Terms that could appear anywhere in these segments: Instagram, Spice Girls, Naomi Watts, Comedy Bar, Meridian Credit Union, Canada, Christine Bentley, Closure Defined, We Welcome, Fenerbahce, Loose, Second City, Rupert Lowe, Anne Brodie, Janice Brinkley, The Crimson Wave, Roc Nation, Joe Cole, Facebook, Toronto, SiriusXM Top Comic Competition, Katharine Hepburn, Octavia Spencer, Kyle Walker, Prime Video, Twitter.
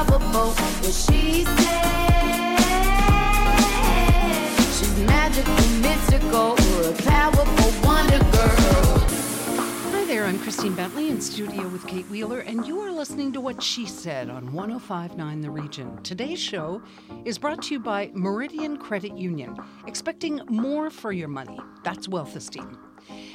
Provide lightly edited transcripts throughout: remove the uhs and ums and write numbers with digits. unstoppable. What she said. She's magical, mystical, a powerful wonder girl. Hi there, I'm Christine Bentley in studio with Kate Wheeler, and you are listening to What She Said on 105.9 The Region. Today's show is brought to you by Meridian Credit Union. Expecting more for your money. That's Wealth Esteem.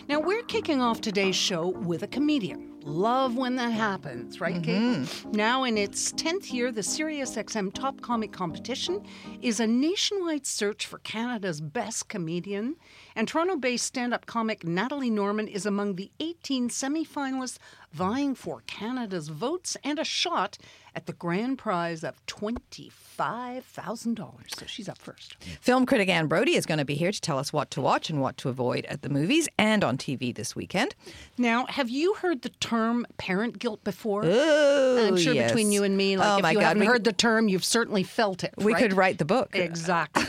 Now, we're kicking off today's show with a comedian. Love when that happens, right, Kate? Now in its 10th year, the SiriusXM Top Comic Competition is a nationwide search for Canada's best comedian. And Toronto-based stand-up comic Natalie Norman is among the 18 semi-finalists vying for Canada's votes and a shot at the grand prize of $25,000. So she's up first. Film critic Anne Brodie is going to be here to tell us what to watch and what to avoid at the movies and on TV this weekend. Now, have you heard the term parent guilt before? Oh, I'm sure yes. Between you and me, like, if you haven't heard the term, you've certainly felt it. We could write the book. Exactly.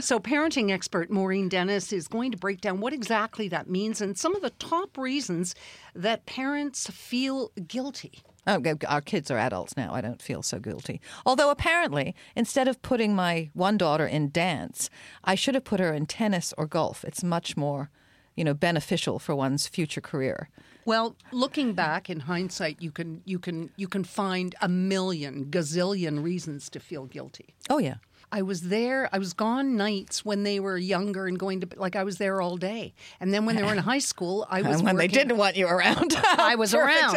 So parenting expert Maureen Dennis is going to break down what exactly that means and some of the top reasons that parents feel guilty. Oh, our kids are adults now. I don't feel so guilty. Although apparently, instead of putting my one daughter in dance, I should have put her in tennis or golf. It's much more, beneficial for one's future career. Well, looking back in hindsight, you can find a gazillion reasons to feel guilty. Oh yeah. I was there. I was gone nights when they were younger and going to, I was there all day. And then when they were in high school, I was when working. They didn't want you around. I was around.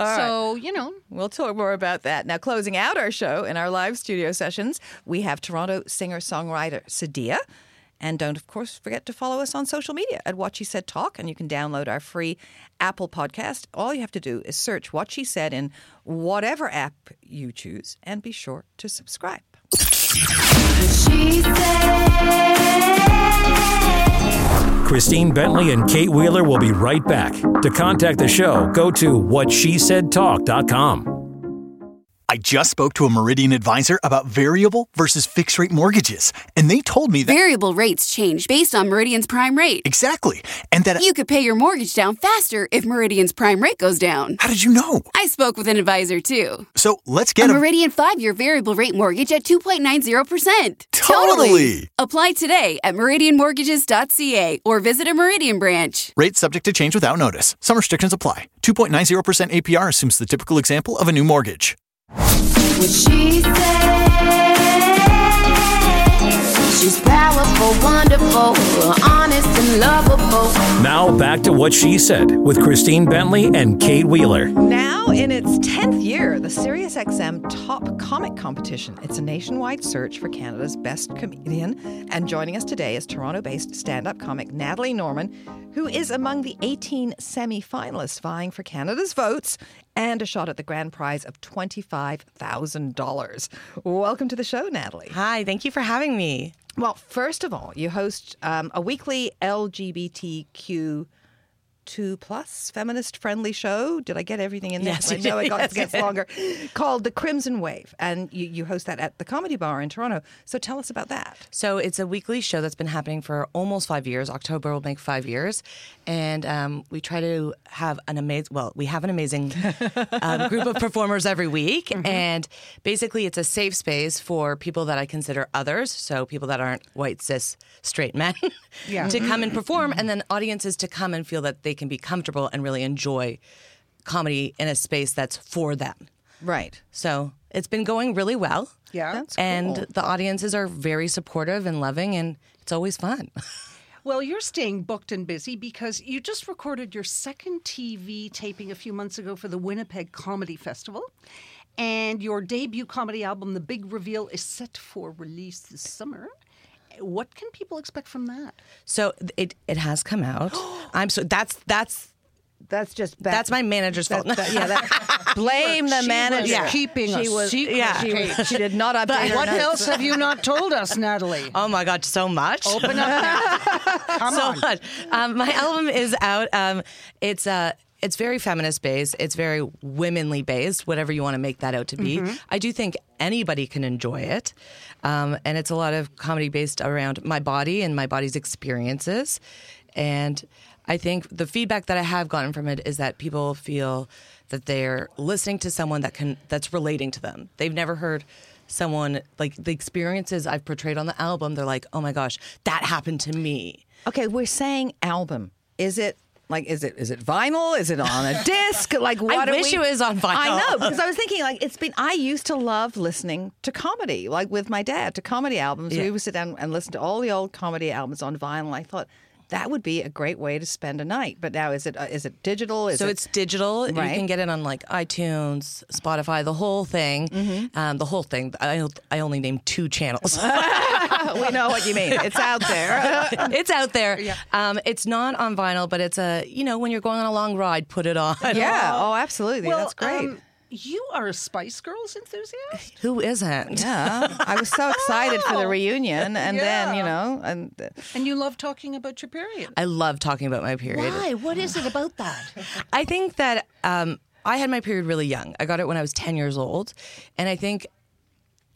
All so, right. We'll talk more about that. Now, closing out our show in our live studio sessions, we have Toronto singer-songwriter Sadia. And don't, of course, forget to follow us on social media at What She Said Talk. And you can download our free Apple podcast. All you have to do is search What She Said in whatever app you choose and be sure to subscribe. She said. Christine Bentley and Kate Wheeler will be right back. To contact the show, go to whatshesaidtalk.com. I just spoke to a Meridian advisor about variable versus fixed rate mortgages, and they told me that variable rates change based on Meridian's prime rate. Exactly. And that you could pay your mortgage down faster if Meridian's prime rate goes down. How did you know? I spoke with an advisor, too. So let's get a Meridian 5-year variable rate mortgage at 2.90%. Totally. Apply today at meridianmortgages.ca or visit a Meridian branch. Rates subject to change without notice. Some restrictions apply. 2.90% APR assumes the typical example of a new mortgage. What she said. She's powerful, wonderful, honest and lovable. Now back to What She Said with Christine Bentley and Kate Wheeler. Now in its 10th year, the SiriusXM Top Comic Competition. It's a nationwide search for Canada's best comedian. And joining us today is Toronto-based stand-up comic Natalie Norman, who is among the 18 semi-finalists vying for Canada's votes and a shot at the grand prize of $25,000. Welcome to the show, Natalie. Hi, thank you for having me. Well, first of all, you host a weekly LGBTQ 2+ feminist-friendly show. Did I get everything in there? Yes, I know it gets longer. Called The Crimson Wave, and you host that at the Comedy Bar in Toronto. So tell us about that. So it's a weekly show that's been happening for almost 5 years. October will make 5 years, and we try to have an amazing group of performers every week, and basically it's a safe space for people that I consider others, so people that aren't white cis straight men, to come and perform, and then audiences to come and feel that they can be comfortable and really enjoy comedy in a space that's for them. Right. So it's been going really well. Yeah. That's and cool. The audiences are very supportive and loving, and it's always fun. Well, you're staying booked and busy because you just recorded your second TV taping a few months ago for the Winnipeg Comedy Festival. And your debut comedy album, The Big Reveal, is set for release this summer. What can people expect from that? So it has come out. I'm so that's just bad. That's my manager's fault. Blame the manager. She was keeping a secret. Yeah. She did not update her notes. What else have you not told us, Natalie? Oh my God, so much. Open up. Come on. So much. My album is out. It's very feminist based. It's very womanly based, whatever you want to make that out to be. I do think anybody can enjoy it. And it's a lot of comedy based around my body and my body's experiences. And I think the feedback that I have gotten from it is that people feel that they're listening to someone that's relating to them. They've never heard someone, like, the experiences I've portrayed on the album, they're like, oh my gosh, that happened to me. Okay, we're saying album. Is it? Like, is it vinyl? Is it on a disc? Like, what? I wish it was on vinyl. I know, because I was thinking, like, I used to love listening to comedy, like with my dad, to comedy albums. Yeah. We would sit down and listen to all the old comedy albums on vinyl. I thought that would be a great way to spend a night. But now, is it digital? It's digital. Right? You can get it on, like, iTunes, Spotify, the whole thing. Mm-hmm. The whole thing. I only named 2 channels. We know what you mean. It's out there. It's out there. Yeah. It's not on vinyl, but it's a, when you're going on a long ride, put it on. Yeah. Oh, absolutely. Well, that's great. You are a Spice Girls enthusiast? Who isn't? Yeah. I was so excited for the reunion. And then, And you love talking about your period. I love talking about my period. Why? What is it about that? I think that I had my period really young. I got it when I was 10 years old. And I think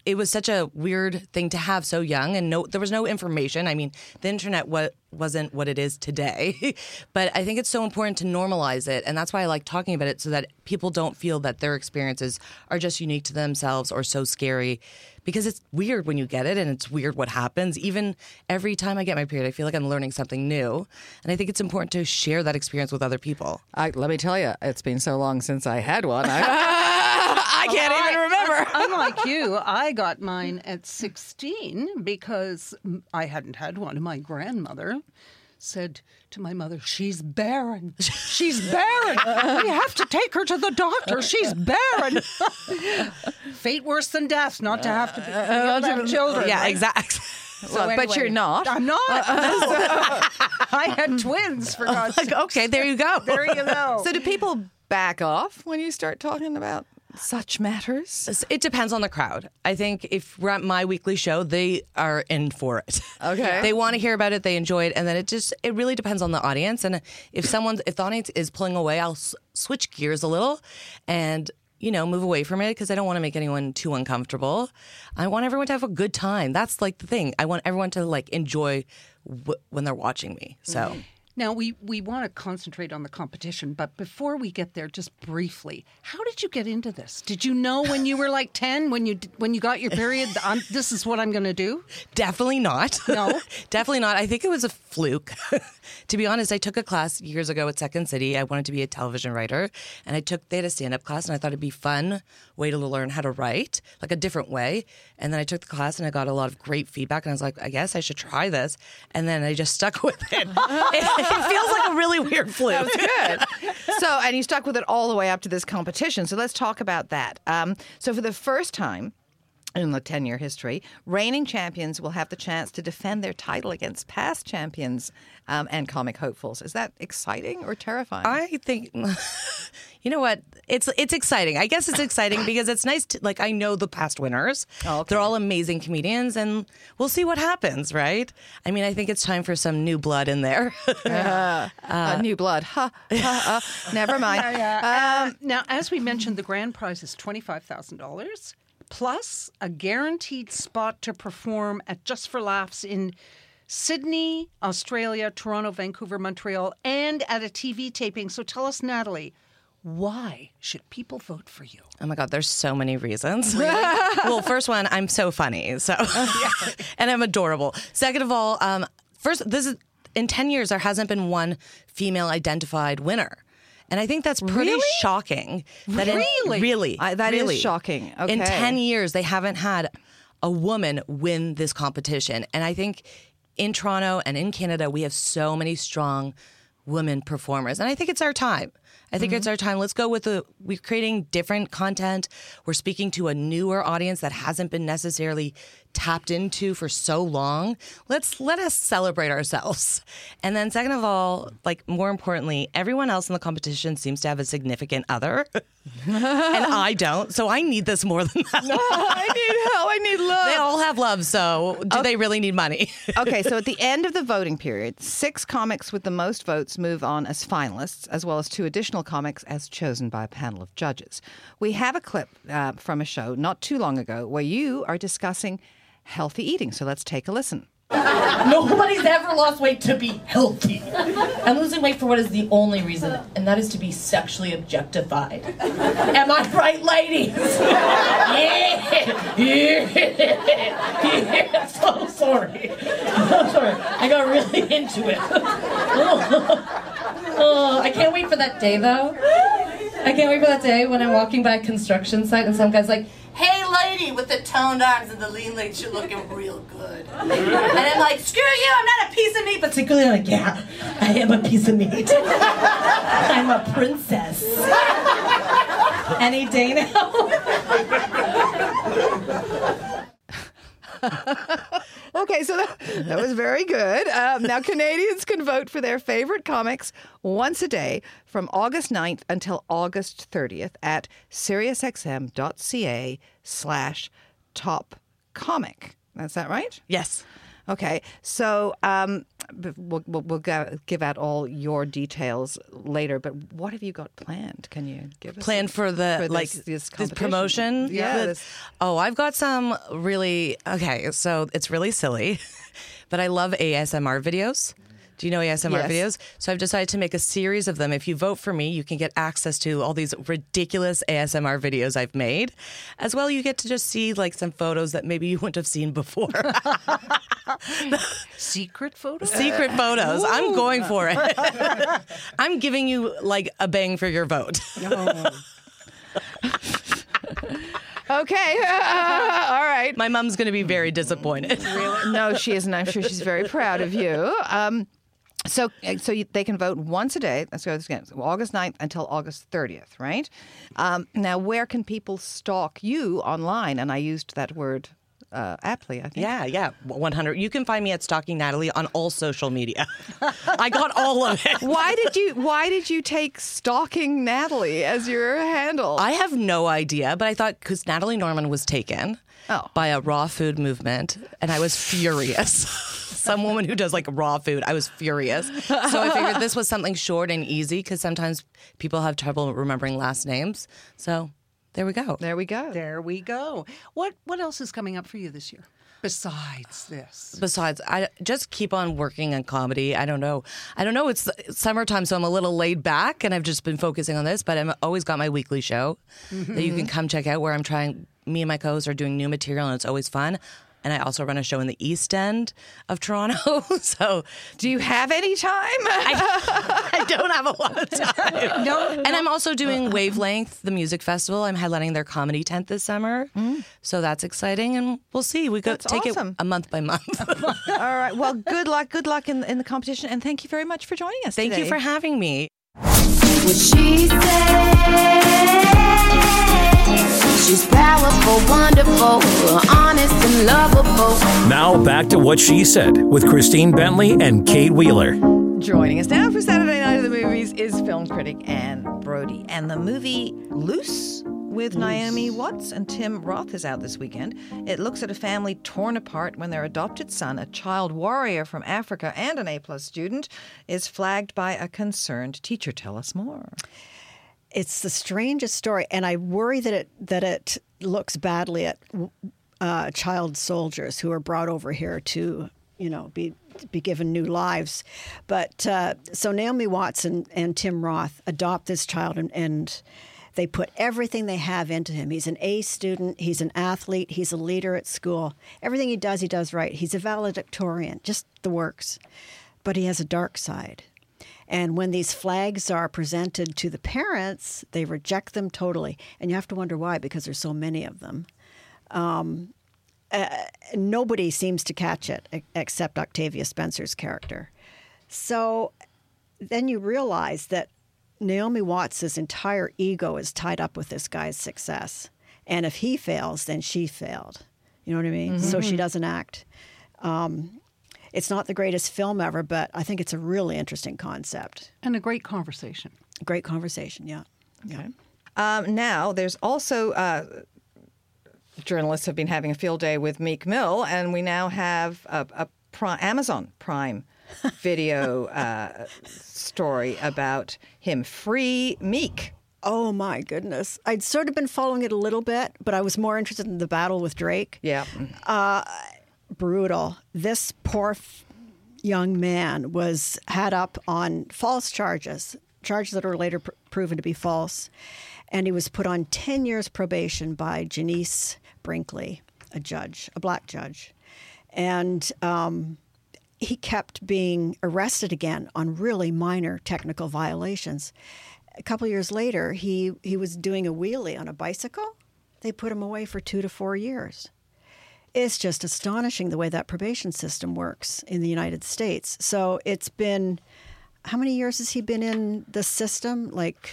it was such a weird thing to have so young, and there was no information. I mean, the internet wasn't what it is today, but I think it's so important to normalize it, and that's why I like talking about it, so that people don't feel that their experiences are just unique to themselves or so scary, because it's weird when you get it, and it's weird what happens. Even every time I get my period, I feel like I'm learning something new, and I think it's important to share that experience with other people. Let me tell you, it's been so long since I had one. I can't even remember. Unlike you, I got mine at 16 because I hadn't had one. My grandmother said to my mother, she's barren. She's barren. We have to take her to the doctor. She's barren. Fate worse than death not to have to have children. Yeah, right? Exactly. So well, anyway, but you're not. I'm not. I had twins, for God's sake. Okay, there you go. There you go. So do people back off when you start talking about such matters? It depends on the crowd. I think if we're at my weekly show, they are in for it. Okay. They want to hear about it. They enjoy it. And then it really depends on the audience. And if the audience is pulling away, I'll switch gears a little and, move away from it, because I don't want to make anyone too uncomfortable. I want everyone to have a good time. That's like the thing. I want everyone to like enjoy when they're watching me. So. Mm-hmm. Now, we want to concentrate on the competition, but before we get there, just briefly, how did you get into this? Did you know when you were like 10, when you got your period, this is what I'm going to do? Definitely not. No? Definitely not. I think it was a fluke. To be honest, I took a class years ago at Second City. I wanted to be a television writer, and they had a stand-up class, and I thought it'd be fun way to learn how to write, like a different way. And then I took the class, and I got a lot of great feedback, and I was like, I guess I should try this. And then I just stuck with it. It feels like a really weird fluke. That was good. So, and you stuck with it all the way up to this competition. So let's talk about that. So for the first time in the 10-year history, reigning champions will have the chance to defend their title against past champions and comic hopefuls. Is that exciting or terrifying? I think, you know what? It's exciting. I guess it's exciting because it's nice to, like, I know the past winners. Oh, okay. They're all amazing comedians, and we'll see what happens, right? I mean, I think it's time for some new blood in there. New blood. Never mind. Now, as we mentioned, the grand prize is $25,000. Plus a guaranteed spot to perform at Just for Laughs in Sydney, Australia, Toronto, Vancouver, Montreal, and at a TV taping. So tell us, Natalie, why should people vote for you? Oh my God, there's so many reasons. Really? Well, first one, I'm so funny, so and I'm adorable. Second of all, in 10 years there hasn't been one female-identified winner. And I think that's pretty shocking. That is shocking. Okay. In 10 years, they haven't had a woman win this competition. And I think in Toronto and in Canada, we have so many strong women performers. And I think it's our time. Let's go with we're creating different content. We're speaking to a newer audience that hasn't been necessarily tapped into for so long. Let us celebrate ourselves. And then second of all, like more importantly, everyone else in the competition seems to have a significant other. And I don't. So I need this more than that. No, I need help. I need love. They all have love. So do they really need money? Okay. So at the end of the voting period, 6 comics with the most votes move on as finalists, as well as 2 additional comics as chosen by a panel of judges. We have a clip from a show not too long ago where you are discussing healthy eating. So let's take a listen. Nobody's ever lost weight to be healthy. I'm losing weight for what is the only reason, and that is to be sexually objectified. Am I right, ladies? Yeah. I'm so sorry. I'm sorry. I got really into it. Oh, I can't wait for that day, though. I can't wait for that day when I'm walking by a construction site and some guy's like, "Hey, lady with the toned arms and the lean legs, you're looking real good." And I'm like, "Screw you, I'm not a piece of meat." But secretly I'm like, "Yeah, I am a piece of meat. I'm a princess." Any day now. Okay, so that was very good. Now, Canadians can vote for their favorite comics once a day from August 9th until August 30th at SiriusXM.ca/topcomic. That's that right? Yes. Okay, so we'll give out all your details later. But what have you got planned? Can you give us planned for this promotion? Yeah. I've got some really okay. So it's really silly, but I love ASMR videos. Do you know ASMR videos? So I've decided to make a series of them. If you vote for me, you can get access to all these ridiculous ASMR videos I've made. As well, you get to just see like some photos that maybe you wouldn't have seen before. Secret photos? Secret photos. Ooh. I'm going for it. I'm giving you like a bang for your vote. Oh. Okay. All right. My mom's going to be very disappointed. Really? No, she isn't. I'm sure she's very proud of you. So they can vote once a day. Let's go again. August 9th until August 30th, right? Now, where can people stalk you online? And I used that word aptly, I think. Yeah, 100. You can find me at Stalking Natalie on all social media. I got all of it. Why did you take Stalking Natalie as your handle? I have no idea, but I thought because Natalie Norman was taken by a raw food movement, and I was furious. Some woman who does like raw food. I was furious. So I figured this was something short and easy because sometimes people have trouble remembering last names. So. There we go. What else is coming up for you this year besides this? Besides, I just keep on working on comedy. I don't know. It's summertime, so I'm a little laid back, and I've just been focusing on this. But I've always got my weekly show that you can come check out, where I'm trying. Me and my co-hosts are doing new material, and it's always fun. And I also run a show in the East End of Toronto. So do you have any time? I don't have a lot of time. No. And I'm also doing Wavelength, the music festival. I'm headlining their comedy tent this summer. Mm. So that's exciting. And we'll see. We go take it a month by month. All right. Well, good luck in the competition. And thank you very much for joining us today. Thank you for having me. What she said. She's powerful, wonderful, honest and lovable. Now back to What She Said with Christine Bentley and Kate Wheeler. Joining us now for Saturday Night of the Movies is film critic Anne Brodie. And the movie Loose with Naomi Watts and Tim Roth is out this weekend. It looks at a family torn apart when their adopted son, a child warrior from Africa and an A+ student, is flagged by a concerned teacher. Tell us more. It's the strangest story, and I worry that it looks badly at child soldiers who are brought over here to, be given new lives. But so Naomi Watts and Tim Roth adopt this child, and they put everything they have into him. He's an A student. He's an athlete. He's a leader at school. Everything he does right. He's a valedictorian, just the works. But he has a dark side. And when these flags are presented to the parents, they reject them totally. And you have to wonder why, because there's so many of them. Nobody seems to catch it except Octavia Spencer's character. So then you realize that Naomi Watts' entire ego is tied up with this guy's success. And if he fails, then she failed. You know what I mean? Mm-hmm. So she doesn't act. It's not the greatest film ever, but I think it's a really interesting concept. And a great conversation. Great conversation, yeah. Okay. Yeah. Now, there's also... journalists have been having a field day with Meek Mill, and we now have a Amazon Prime Video story about him. Free Meek. Oh, my goodness. I'd sort of been following it a little bit, but I was more interested in the battle with Drake. Yeah. brutal. This poor young man was had up on false charges that were later proven to be false. And he was put on 10 years probation by Janice Brinkley, a judge, a black judge. And he kept being arrested again on really minor technical violations. A couple of years later, he was doing a wheelie on a bicycle. They put him away for 2 to 4 years. It's just astonishing the way that probation system works in the United States. So it's been, how many years has he been in the system? Like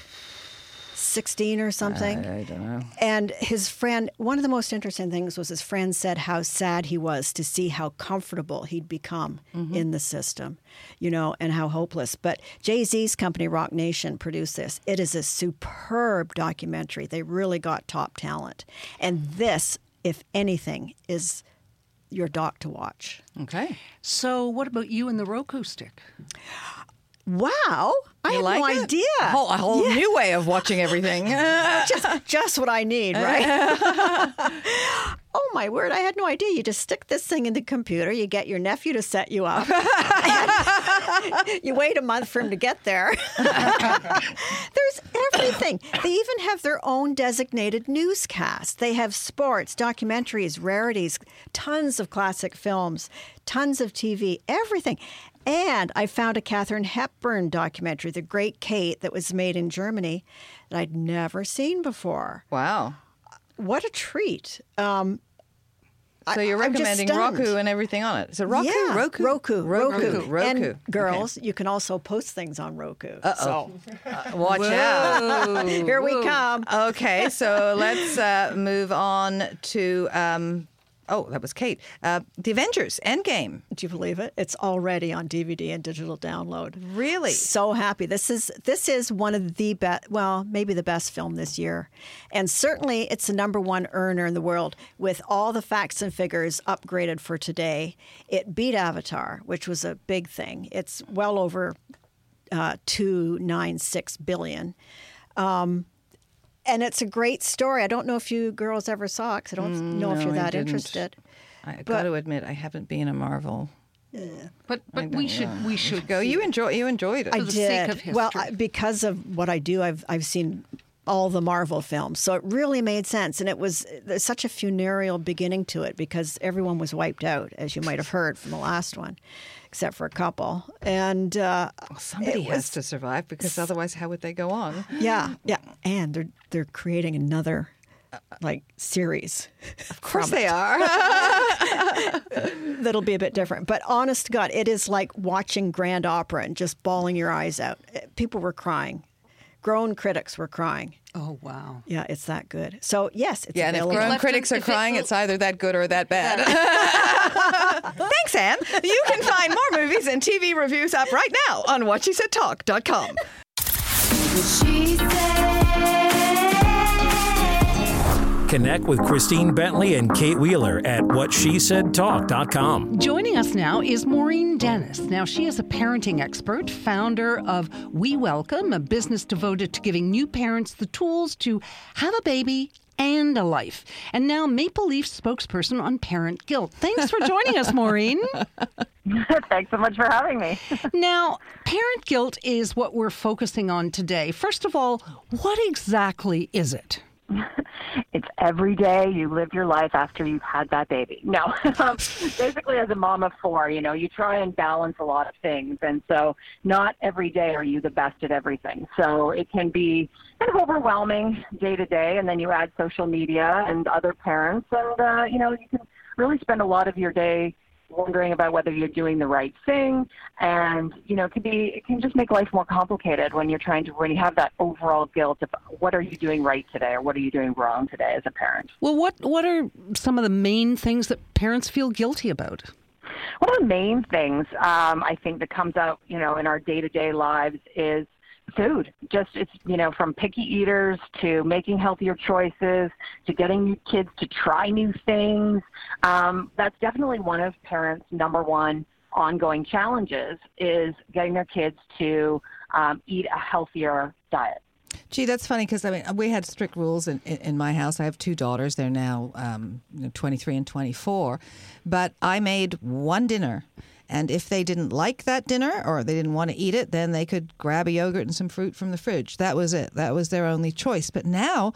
16 or something? I don't know. And his friend, one of the most interesting things was his friend said how sad he was to see how comfortable he'd become in the system, you know, and how hopeless. But Jay-Z's company, Roc Nation, produced this. It is a superb documentary. They really got top talent. And this, if anything, is your doc to watch. Okay. So what about you and the Roku stick? Wow. I had no idea. A whole new way of watching everything. just what I need, right? Oh, my word. I had no idea. You just stick this thing in the computer. You get your nephew to set you up. You wait a month for him to get there. There's everything. They even have their own designated newscast. They have sports, documentaries, rarities, tons of classic films, tons of TV, everything. And I found a Katharine Hepburn documentary, The Great Kate, that was made in Germany that I'd never seen before. Wow. What a treat. So you're recommending Roku and everything on it. Is it Roku? Yeah. Roku. And girls, you can also post things on Roku. Uh-oh. So. Watch out. Here we come. Okay, so let's move on to... Oh, that was Kate. The Avengers, Endgame. Do you believe it? It's already on DVD and digital download. Really? So happy. This is one of the best, well, maybe the best film this year. And certainly it's the number one earner in the world with all the facts and figures upgraded for today. It beat Avatar, which was a big thing. It's well over $296 billion. And it's a great story. I don't know if you girls ever saw it, because I don't know if you're that interested. I've got to admit, I haven't been a Marvel. Yeah. But we should go. You enjoyed it. I did. For the sake of history. Well, because of what I do, I've seen all the Marvel films, so it really made sense. And it was such a funereal beginning to it, because everyone was wiped out, as you might have heard from the last one, except for a couple. And somebody has to survive, because otherwise how would they go on? Yeah. And they're creating another series. Of course they are. That'll be a bit different. But honest to God, it is like watching grand opera and just bawling your eyes out. People were crying. Grown critics were crying. Oh, wow. Yeah, it's that good. So, yes, it's available. Yeah, and if grown critics are crying, it's either that good or that bad. Thanks, Anne. You can find more movies and TV reviews up right now on whatshesaidtalk.com. She said. Connect with Christine Bentley and Kate Wheeler at whatshesaidtalk.com. Joining us now is Maureen Dennis. Now, she is a parenting expert, founder of We Welcome, a business devoted to giving new parents the tools to have a baby and a life. And now Maple Leaf spokesperson on parent guilt. Thanks for joining us, Maureen. Thanks so much for having me. Now, parent guilt is what we're focusing on today. First of all, what exactly is it? It's every day you live your life after you've had that baby. No, basically as a mom of four, you know, you try and balance a lot of things. And so not every day are you the best at everything. So it can be kind of overwhelming day to day. And then you add social media and other parents. And, you know, you can really spend a lot of your day wondering about whether you're doing the right thing. And, you know, it can just make life more complicated when you have that overall guilt of what are you doing right today or what are you doing wrong today as a parent. Well, what are some of the main things that parents feel guilty about? One of the main things I think that comes out, you know, in our day-to-day lives is food. Just, it's, you know, from picky eaters to making healthier choices to getting new kids to try new things. That's definitely one of parents' number one ongoing challenges, is getting their kids to eat a healthier diet. Gee, that's funny because, I mean, we had strict rules in my house. I have two daughters. They're now 23 and 24. But I made one dinner. And if they didn't like that dinner or they didn't want to eat it, then they could grab a yogurt and some fruit from the fridge. That was it. That was their only choice. But now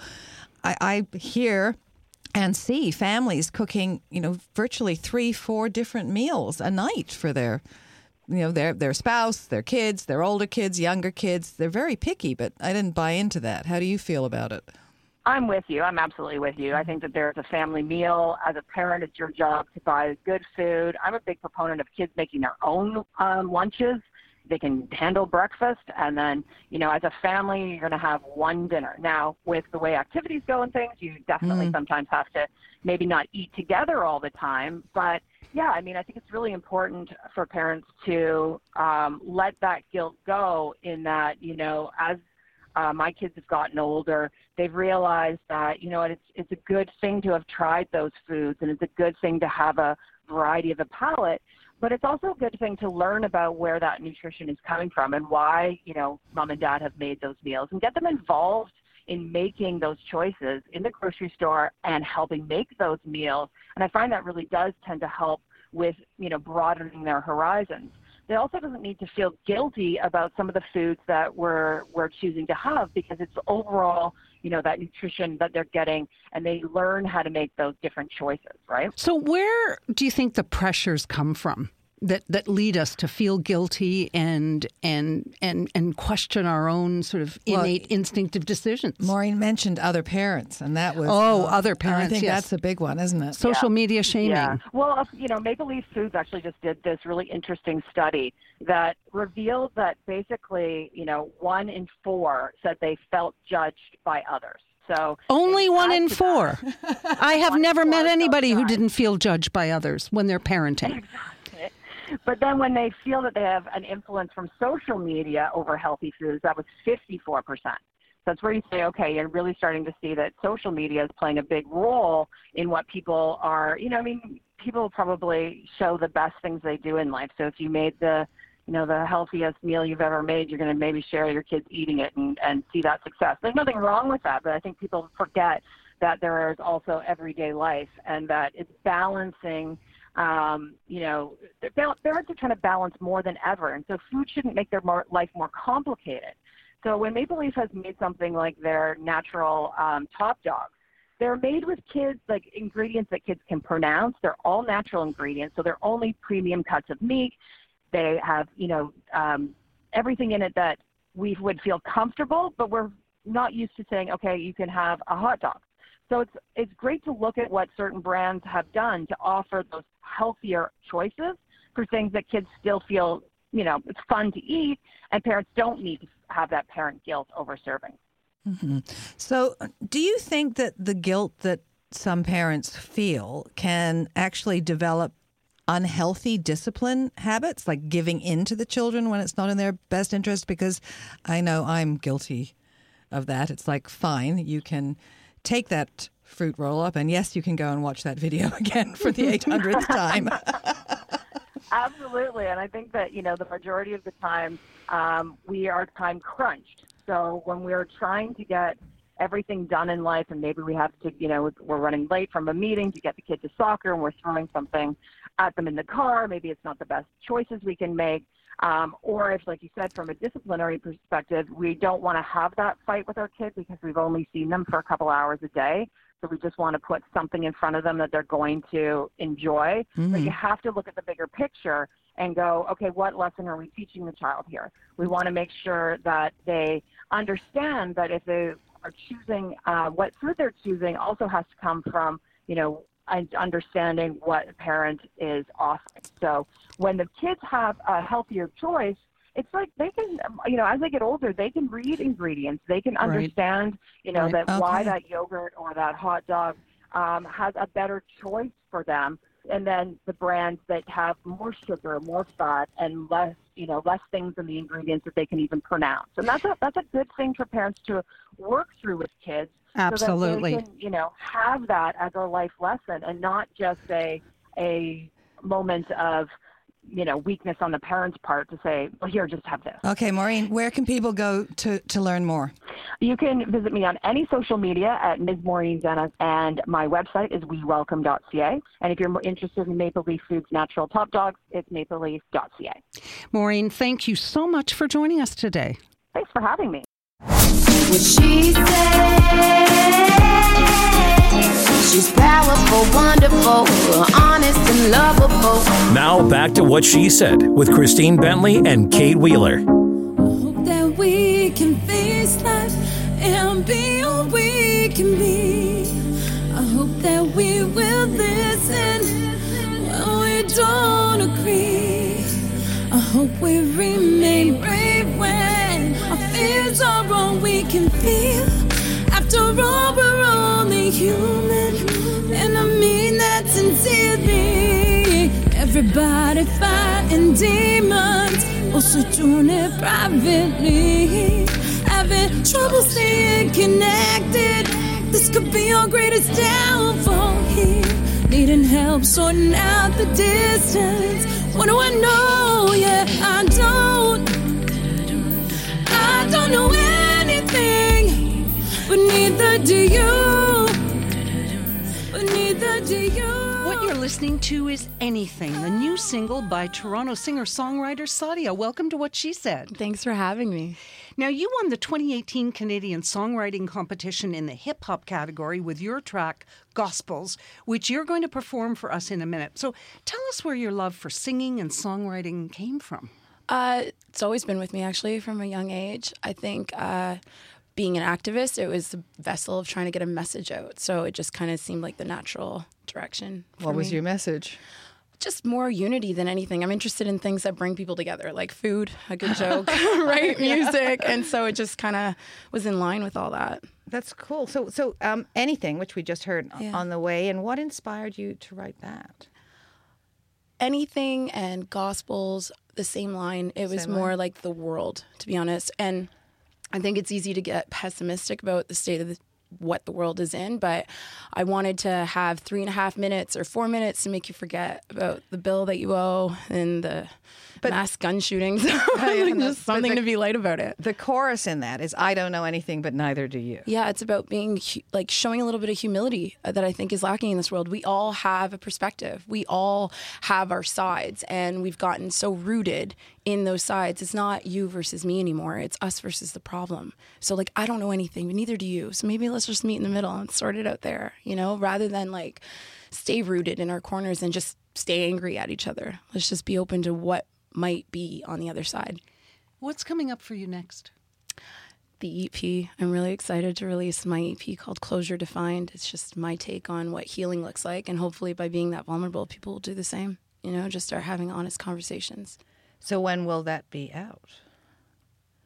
I hear and see families cooking, you know, virtually 3-4 different meals a night for their, you know, their spouse, their kids, their older kids, younger kids. They're very picky, but I didn't buy into that. How do you feel about it? I'm with you. I'm absolutely with you. I think that there's a family meal. As a parent, it's your job to buy good food. I'm a big proponent of kids making their own lunches. They can handle breakfast. And then, you know, as a family, you're going to have one dinner. Now, with the way activities go and things, you definitely sometimes have to maybe not eat together all the time. But, yeah, I mean, I think it's really important for parents to let that guilt go in that, you know, as my kids have gotten older, they've realized that, you know, it's a good thing to have tried those foods, and it's a good thing to have a variety of a palate, but it's also a good thing to learn about where that nutrition is coming from and why, you know, mom and dad have made those meals, and get them involved in making those choices in the grocery store and helping make those meals. And I find that really does tend to help with, you know, broadening their horizons. They also doesn't need to feel guilty about some of the foods that we're choosing to have, because it's overall, you know, that nutrition that they're getting, and they learn how to make those different choices, right? So where do you think the pressures come from that lead us to feel guilty and question our own sort of innate instinctive decisions? Maureen mentioned other parents, and that was other parents. I think that's a big one, isn't it? Social media shaming. Yeah. Well, you know, Maple Leaf Foods actually just did this really interesting study that revealed that basically, you know, 1 in 4 said they felt judged by others. So only 1 in 4. I have never met anybody who didn't feel judged by others when they're parenting. Exactly. But then when they feel that they have an influence from social media over healthy foods, that was 54%. So that's where you say, okay, you're really starting to see that social media is playing a big role in what people are, you know, I mean, people probably show the best things they do in life. So if you made the, you know, the healthiest meal you've ever made, you're going to maybe share your kids eating it and see that success. There's nothing wrong with that, but I think people forget that there is also everyday life, and that it's balancing. You know, parents are trying to balance more than ever, and so food shouldn't make their life more complicated. So when Maple Leaf has made something like their natural top dogs, they're made with kids, like ingredients that kids can pronounce. They're all natural ingredients, so they're only premium cuts of meat. They have, you know, everything in it that we would feel comfortable, but we're not used to saying, okay, you can have a hot dog. So it's great to look at what certain brands have done to offer those healthier choices for things that kids still feel, you know, it's fun to eat, and parents don't need to have that parent guilt over serving. Mm-hmm. So do you think that the guilt that some parents feel can actually develop unhealthy discipline habits, like giving in to the children when it's not in their best interest? Because I know I'm guilty of that. It's like, fine, you can take that fruit roll-up, and yes, you can go and watch that video again for the 800th time. Absolutely, and I think that, you know, the majority of the time, we are time crunched. So when we're trying to get everything done in life, and maybe we have to, you know, we're running late from a meeting to get the kid to soccer, and we're throwing something at them in the car, maybe it's not the best choices we can make. Or if, like you said, from a disciplinary perspective, we don't want to have that fight with our kid because we've only seen them for a couple hours a day. So we just want to put something in front of them that they're going to enjoy. Mm-hmm. But you have to look at the bigger picture and go, okay, what lesson are we teaching the child here? We want to make sure that they understand that if they are choosing what food they're choosing also has to come from, you know, and understanding what a parent is offering. So when the kids have a healthier choice, it's like they can, you know, as they get older, they can read ingredients. They can understand, you know, that why that yogurt or that hot dog has a better choice for them. And then the brands that have more sugar, more fat, and less, you know, less things in the ingredients that they can even pronounce. And that's a good thing for parents to work through with kids. Absolutely. So that they can, you know, have that as a life lesson and not just a moment of you know, weakness on the parents' part to say, well, here, just have this. Okay, Maureen, where can people go to learn more? You can visit me on any social media at Ms. Maureen Dennis, and my website is wewelcome.ca. And if you're interested in Maple Leaf Foods Natural Top Dogs, it's mapleleaf.ca. Maureen, thank you so much for joining us today. Thanks for having me. What she said. She's powerful, wonderful, honest and lovable. Now back to What She Said with Christine Bentley and Kate Wheeler. I hope that we can face life and be all we can be. I hope that we will listen when we don't agree. I hope we remain brave when our fears are all we can feel. After all, we're only human. And I mean that sincerely. Everybody fighting demons, also doing it privately. Having trouble staying connected, this could be our greatest downfall here. Needing help sorting out the distance. What do I know? Yeah, I don't know anything, but neither do you. What you're listening to is Anything, the new single by Toronto singer-songwriter Sadia. Welcome to What She Said. Thanks for having me. Now, you won the 2018 Canadian Songwriting Competition in the hip-hop category with your track, Gospels, which you're going to perform for us in a minute. So tell us where your love for singing and songwriting came from. It's always been with me, actually, from a young age. I think... being an activist, it was the vessel of trying to get a message out. So it just kind of seemed like the natural direction. What was your message? Just more unity than anything. I'm interested in things that bring people together, like food, a good joke, right, music. And so it just kind of was in line with all that. That's cool. So Anything, which we just heard on the way, and what inspired you to write that? Anything and Gospels, the same line. It was more like the world, to be honest. And I think it's easy to get pessimistic about the state of what the world is in, but I wanted to have 3.5 minutes or 4 minutes to make you forget about the bill that you owe and the mass gun shootings. Just something to be light about it. The chorus in that is, I don't know anything, but neither do you. Yeah, it's about being like showing a little bit of humility that I think is lacking in this world. We all have a perspective. We all have our sides, and we've gotten so rooted in those sides. It's not you versus me anymore. It's us versus the problem. So like, I don't know anything, but neither do you. So maybe let's just meet in the middle and sort it out there, you know, rather than like stay rooted in our corners and just stay angry at each other. Let's just be open to what might be on the other side. What's coming up for you next? The EP. I'm really excited to release my EP called Closure Defined. It's just my take on what healing looks like. And hopefully by being that vulnerable, people will do the same, you know, just start having honest conversations. So when will that be out?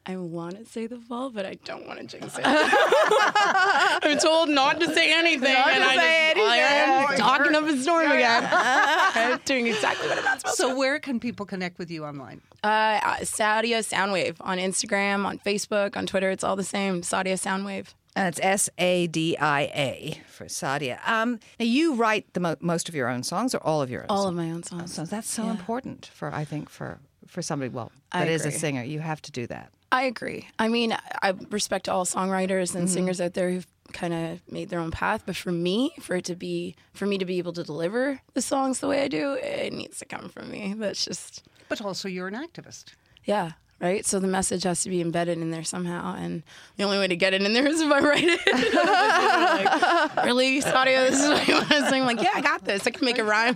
I want to say the fall, but I don't want to jinx it. I'm told not to say anything, I'm talking up a storm again. I'm doing exactly what I'm not supposed to. So where can people connect with you online? Sadia Soundwave on Instagram, on Facebook, on Twitter. It's all the same. Sadia Soundwave. And it's S-A-D-I-A for Sadia. Now you write the most of your own songs, or all of your own? All of my own songs. So that's so important for somebody that is a singer. You have to do that. I agree. I mean, I respect all songwriters and singers out there who've kind of made their own path. But for me to be able to deliver the songs the way I do, it needs to come from me. That's just. But also, you're an activist. Yeah. Right? So the message has to be embedded in there somehow, and the only way to get it in there is if I write it. Like, really, Sadia, this is what you want to sing? I'm like, yeah, I got this. I can make a rhyme.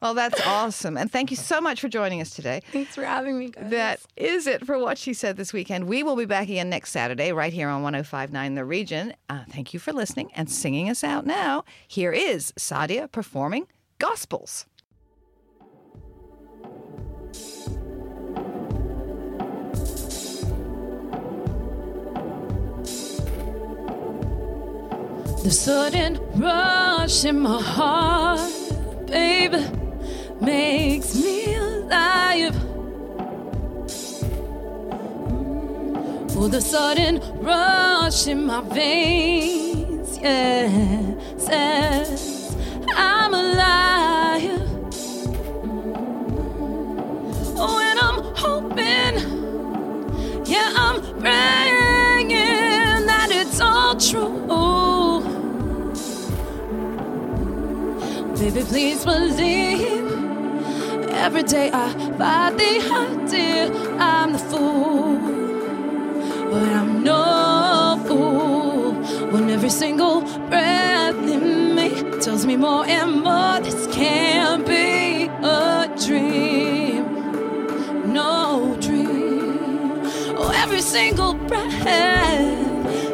Well, that's awesome. And thank you so much for joining us today. Thanks for having me, guys. That is it for What She Said this weekend. We will be back again next Saturday right here on 105.9 The Region. Thank you for listening and singing us out now. Here is Sadia performing Gospels. The sudden rush in my heart, baby, makes me alive. For the sudden rush in my veins, yeah, says I'm alive. Baby, please believe. Every day I fight the idea I'm the fool, but I'm no fool. When every single breath in me tells me more and more, this can't be a dream, no dream. Oh, every single breath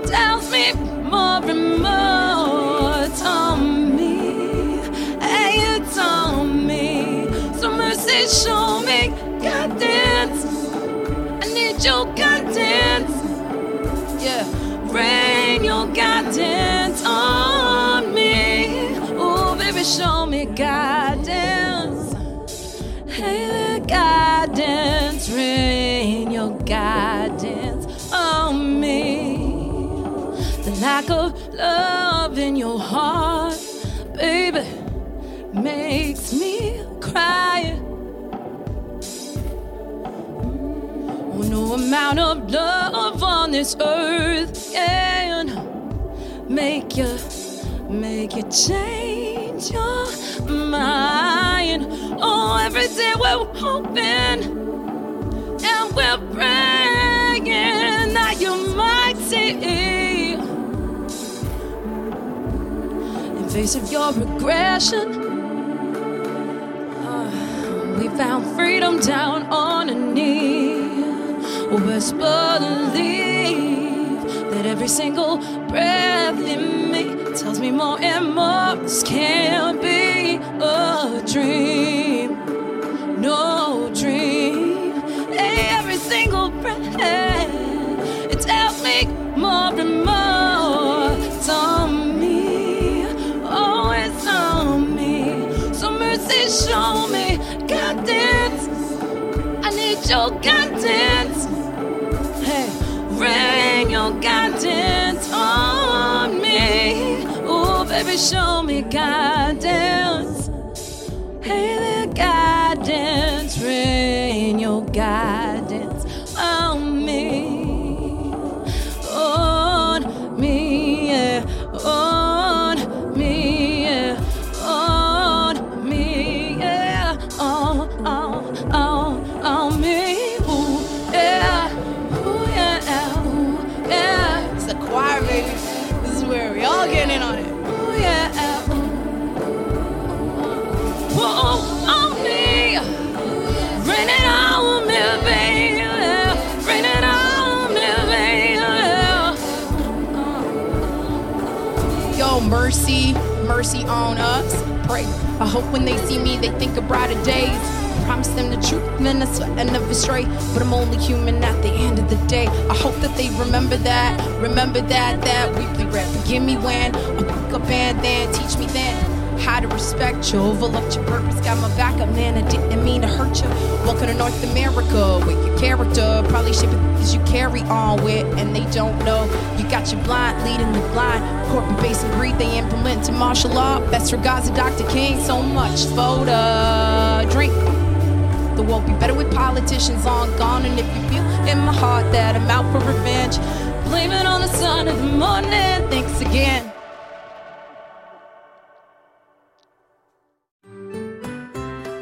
tells me more and more. It's on me, hey, it's on me. So mercy, show me guidance. I need your guidance. Yeah, rain your guidance on me. Oh, baby, show me guidance. Hey, guidance, rain your guidance on me. The lack of love in your heart, baby, makes me cry. Oh, no amount of love on this earth can make you change your mind. Oh, every day we're hoping and we're praying that you might see. In face of your regression, we found freedom down on a knee. Best believe that every single breath in me tells me more and more, this can't be a dream, no dream. Hey, every single breath, it tells me more and more. It's on me, oh, it's on me. So mercy, show me guidance. I need your guidance. Hey, rain your guidance on me. Oh, baby, show me guidance. Hey, the guidance, rain your guidance on me. On me, yeah, on me, yeah. On me, ooh, yeah, ooh, yeah, ooh, yeah. It's the choir, baby. This is where we all getting in on it. Ooh, yeah, ooh, ooh, ooh, on me. Rain it on me, baby. Rain it on me, baby. Yo, mercy, mercy on us. Pray. I hope when they see me, they think of brighter days. Promise them the truth, then that's what I never stray. But I'm only human at the end of the day. I hope that they remember that weekly rap. Forgive me when I pick up and then teach me then how to respect you. Overlooked your purpose, got my back up, man. I didn't mean to hurt you. Welcome to North America with your character. Probably shit because you carry on with, and they don't know. You got your blind leading the blind. Corporate base and breed, they implement to martial law. Best regards to Dr. King, so much. Voter, drink. The world be better with politicians long gone. And if you feel in my heart that I'm out for revenge, blame it on the sun of the morning. Thanks again.